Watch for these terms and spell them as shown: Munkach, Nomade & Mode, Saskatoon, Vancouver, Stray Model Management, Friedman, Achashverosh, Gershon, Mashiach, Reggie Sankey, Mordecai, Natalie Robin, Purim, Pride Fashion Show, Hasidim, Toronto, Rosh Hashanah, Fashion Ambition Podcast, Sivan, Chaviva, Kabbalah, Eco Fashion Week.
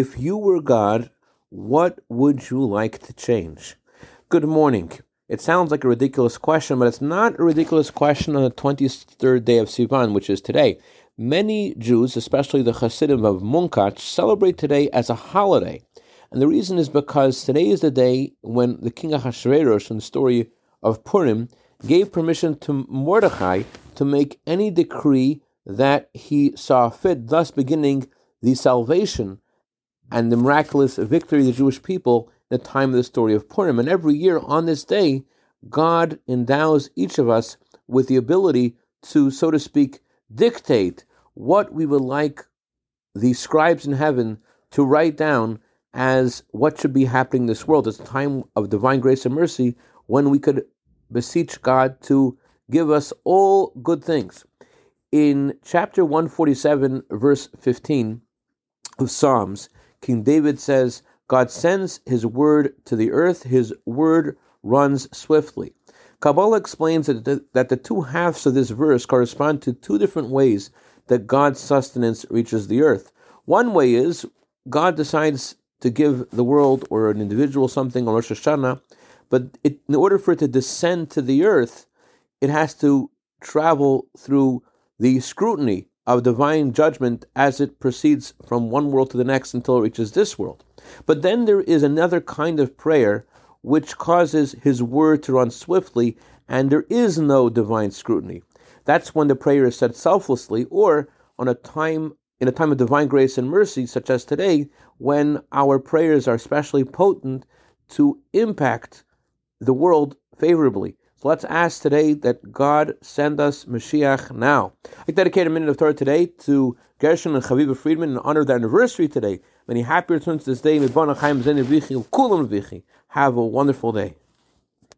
If you were God, what would you like to change? Good morning. It sounds like a ridiculous question, but it's not a ridiculous question on the 23rd day of Sivan, which is today. Many Jews, especially the Hasidim of Munkach, celebrate today as a holiday. And the reason is because today is the day when the king Achashverosh, in the story of Purim, gave permission to Mordecai to make any decree that he saw fit, thus beginning the salvation and the miraculous victory of the Jewish people in the time of the story of Purim. And every year on this day, God endows each of us with the ability to, so to speak, dictate what we would like the scribes in heaven to write down as what should be happening in this world. It's a time of divine grace and mercy when we could beseech God to give us all good things. In chapter 147, verse 15 of Psalms, King David says, God sends his word to the earth, his word runs swiftly. Kabbalah explains that the two halves of this verse correspond to two different ways that God's sustenance reaches the earth. One way is God decides to give the world or an individual something on Rosh Hashanah, but in order for it to descend to the earth, it has to travel through the scrutiny of divine judgment as it proceeds from one world to the next until it reaches this world. But then there is another kind of prayer which causes his word to run swiftly, and there is no divine scrutiny. That's when the prayer is said selflessly, or in a time of divine grace and mercy, such as today, when our prayers are especially potent to impact the world favorably. So let's ask today that God send us Mashiach now. I dedicate a minute of Torah today to Gershon and Chaviva Friedman in honor of their anniversary today. Many happy returns this day. Have a wonderful day.